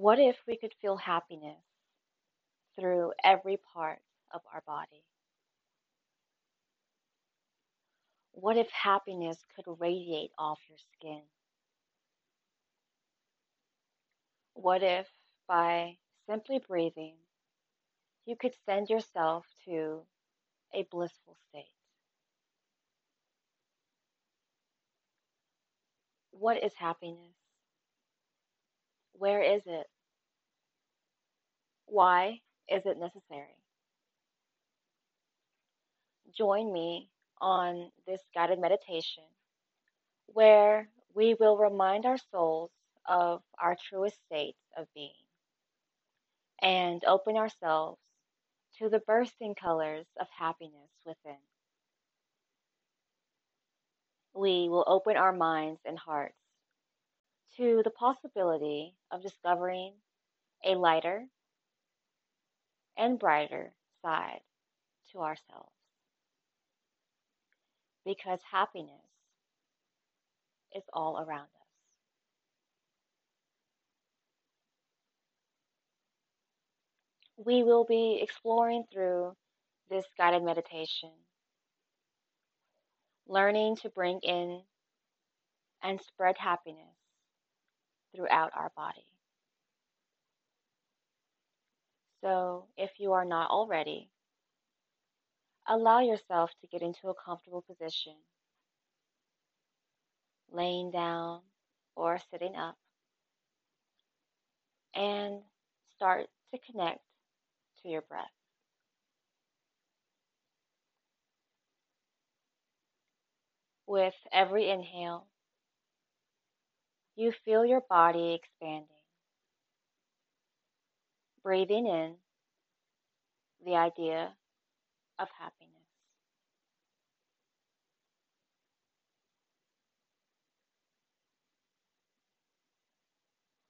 What if we could feel happiness through every part of our body? What if happiness could radiate off your skin? What if by simply breathing, you could send yourself to a blissful state? What is happiness? Where is it? Why is it necessary? Join me on this guided meditation where we will remind our souls of our truest states of being and open ourselves to the bursting colors of happiness within. We will open our minds and hearts to the possibility of discovering a lighter and brighter side to ourselves, because happiness is all around us. We will be exploring through this guided meditation, learning to bring in and spread happiness throughout our body. So, if you are not already, allow yourself to get into a comfortable position, laying down or sitting up, and start to connect to your breath. With every inhale, you feel your body expanding. Breathing in the idea of happiness.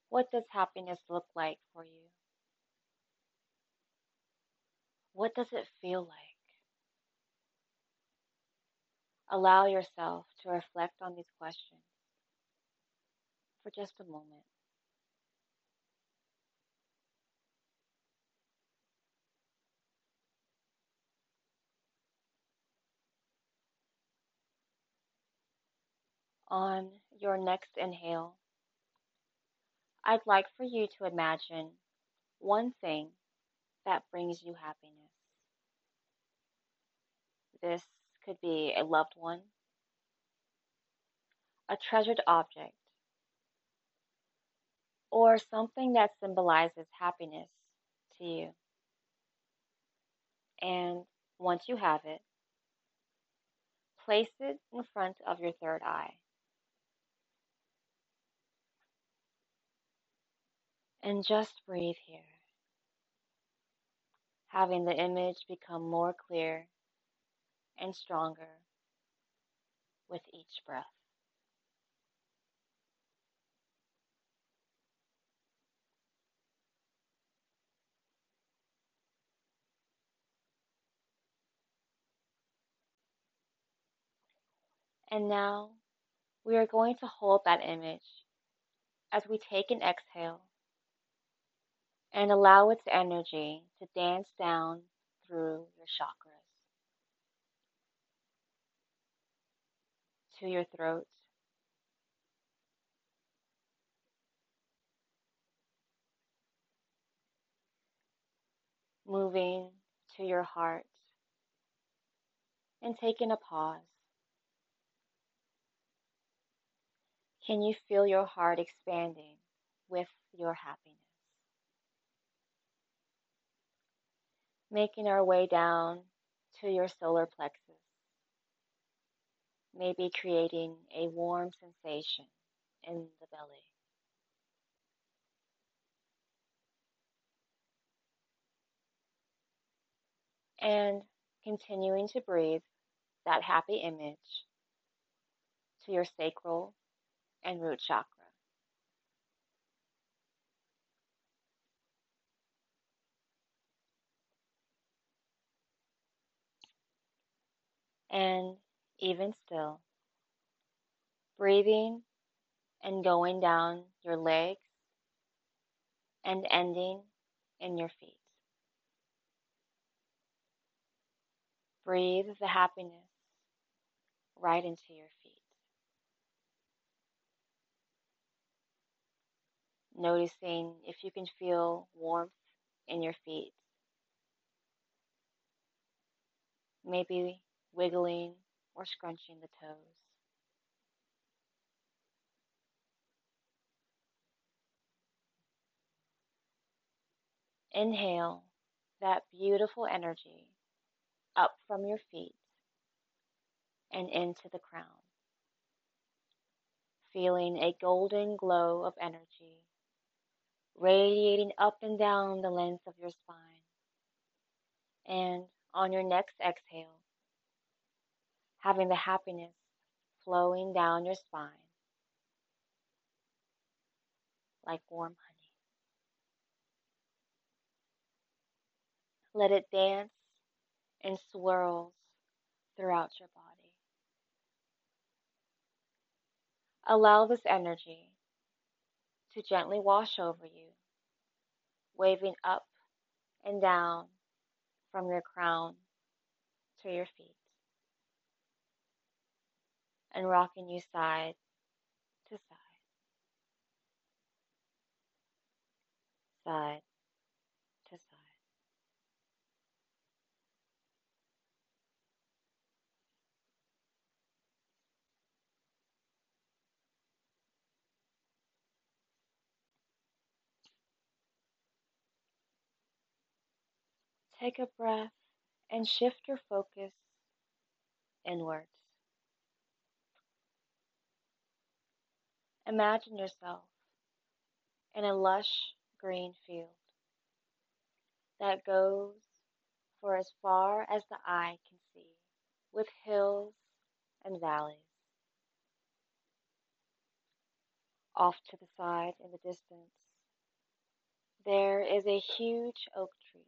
What does happiness look like for you? What does it feel like? Allow yourself to reflect on these questions for just a moment. On your next inhale, I'd like for you to imagine one thing that brings you happiness. This could be a loved one, a treasured object, or something that symbolizes happiness to you. And once you have it, place it in front of your third eye. And just breathe here, having the image become more clear and stronger with each breath. And now we are going to hold that image as we take an exhale and allow its energy to dance down through your chakras, to your throat, moving to your heart, and taking a pause. Can you feel your heart expanding with your happiness? Making our way down to your solar plexus, maybe creating a warm sensation in the belly. And continuing to breathe that happy image to your sacral and root chakra. And even still, breathing and going down your legs and ending in your feet. Breathe the happiness right into your feet. Noticing if you can feel warmth in your feet. Maybe wiggling or scrunching the toes. Inhale that beautiful energy up from your feet and into the crown, feeling a golden glow of energy radiating up and down the length of your spine. And on your next exhale, having the happiness flowing down your spine like warm honey. Let it dance and swirls throughout your body. Allow this energy to gently wash over you, waving up and down from your crown to your feet, and rocking you side to side, side to side. Take a breath and shift your focus inwards. Imagine yourself in a lush green field that goes for as far as the eye can see, with hills and valleys. Off to the side in the distance, there is a huge oak tree.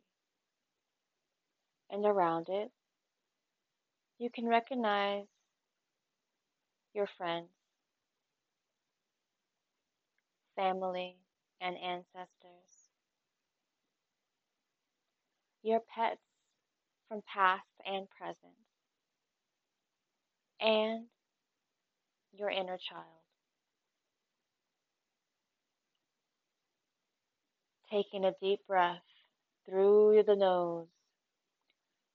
And around it, you can recognize your friends, family, and ancestors, your pets from past and present, and your inner child. Taking a deep breath through the nose,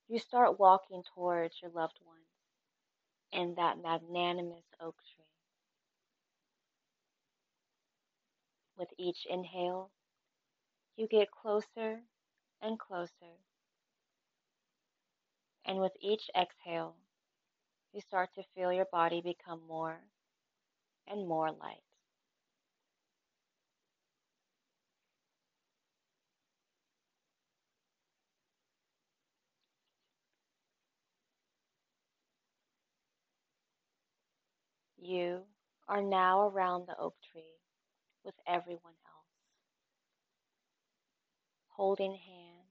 you start walking towards your loved ones and that magnanimous oak tree. With each inhale, you get closer and closer. And with each exhale, you start to feel your body become more and more light. You are now around the oak tree with everyone else, holding hands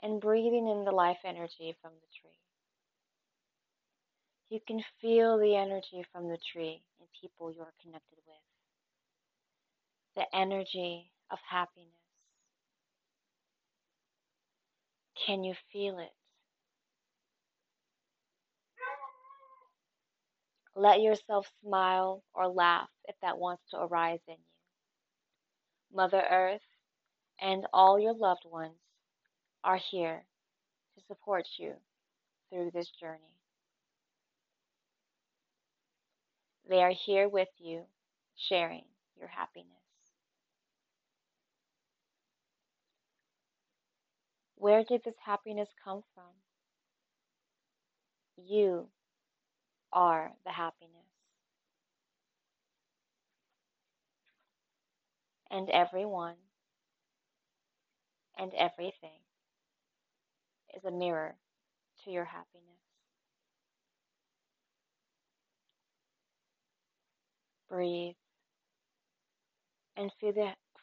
and breathing in the life energy from the tree. You can feel the energy from the tree in people you are connected with, the energy of happiness. Can you feel it? Let yourself smile or laugh if that wants to arise in you. Mother Earth and all your loved ones are here to support you through this journey. They are here with you, sharing your happiness. Where did this happiness come from? You are the happiness. And everyone and everything is a mirror to your happiness. Breathe and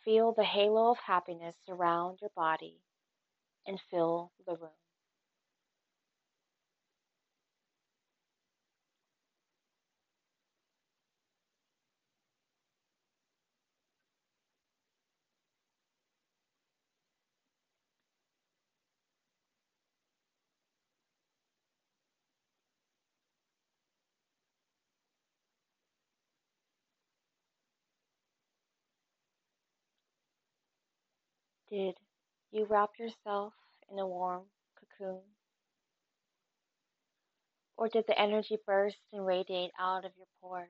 feel the halo of happiness surround your body and fill the room. Did you wrap yourself in a warm cocoon? Or did the energy burst and radiate out of your pores?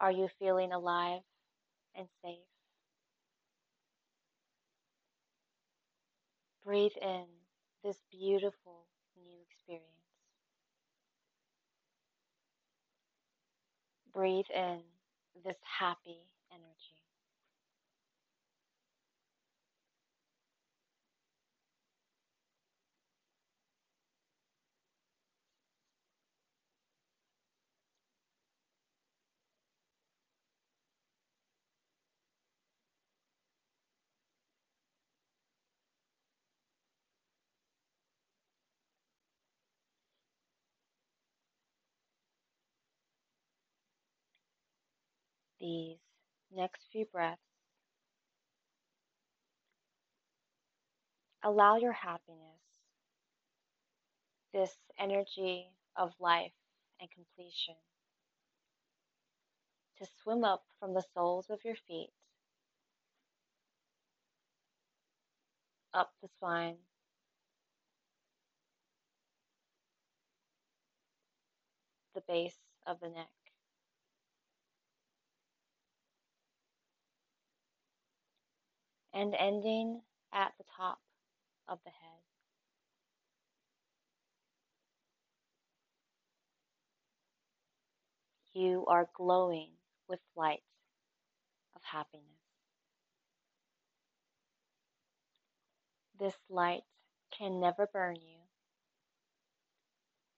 Are you feeling alive and safe? Breathe in this beautiful new experience. Breathe in this happy energy. These next few breaths, allow your happiness, this energy of life and completion, to swim up from the soles of your feet, up the spine, the base of the neck, and ending at the top of the head. You are glowing with light of happiness. This light can never burn you,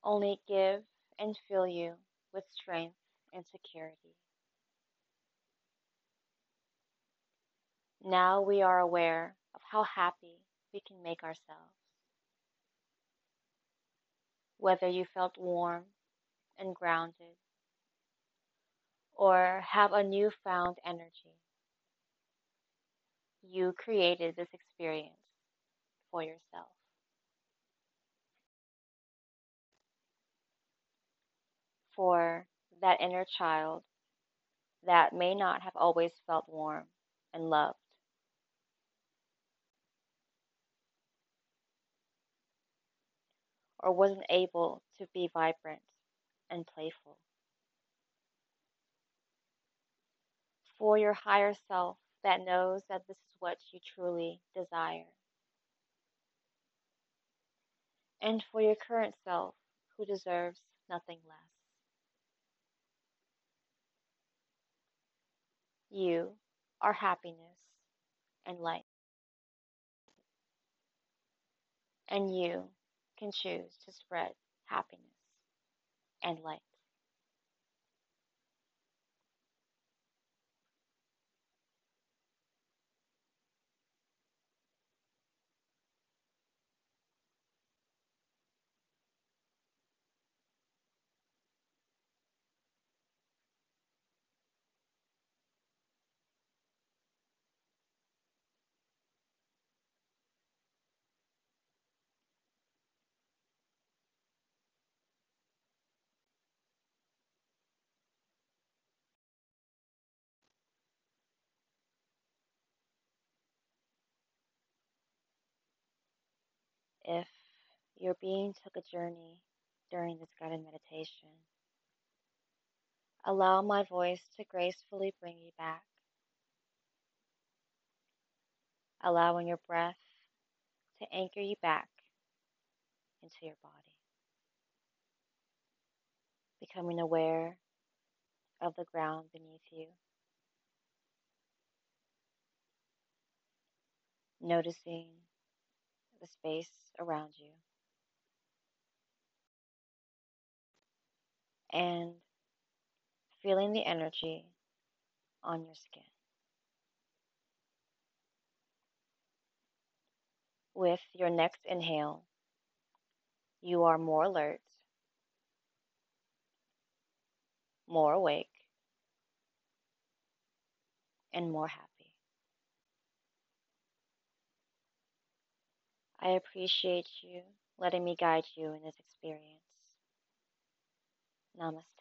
only give and fill you with strength and security. Now we are aware of how happy we can make ourselves. Whether you felt warm and grounded, or have a newfound energy, you created this experience for yourself. For that inner child that may not have always felt warm and loved, or wasn't able to be vibrant and playful. For your higher self that knows that this is what you truly desire. And for your current self who deserves nothing less. You are happiness and light. And you can choose to spread happiness and light. If your being took a journey during this guided meditation, allow my voice to gracefully bring you back, allowing your breath to anchor you back into your body, becoming aware of the ground beneath you, noticing the space around you, and feeling the energy on your skin. With your next inhale, you are more alert, more awake, and more happy. I appreciate you letting me guide you in this experience. Namaste.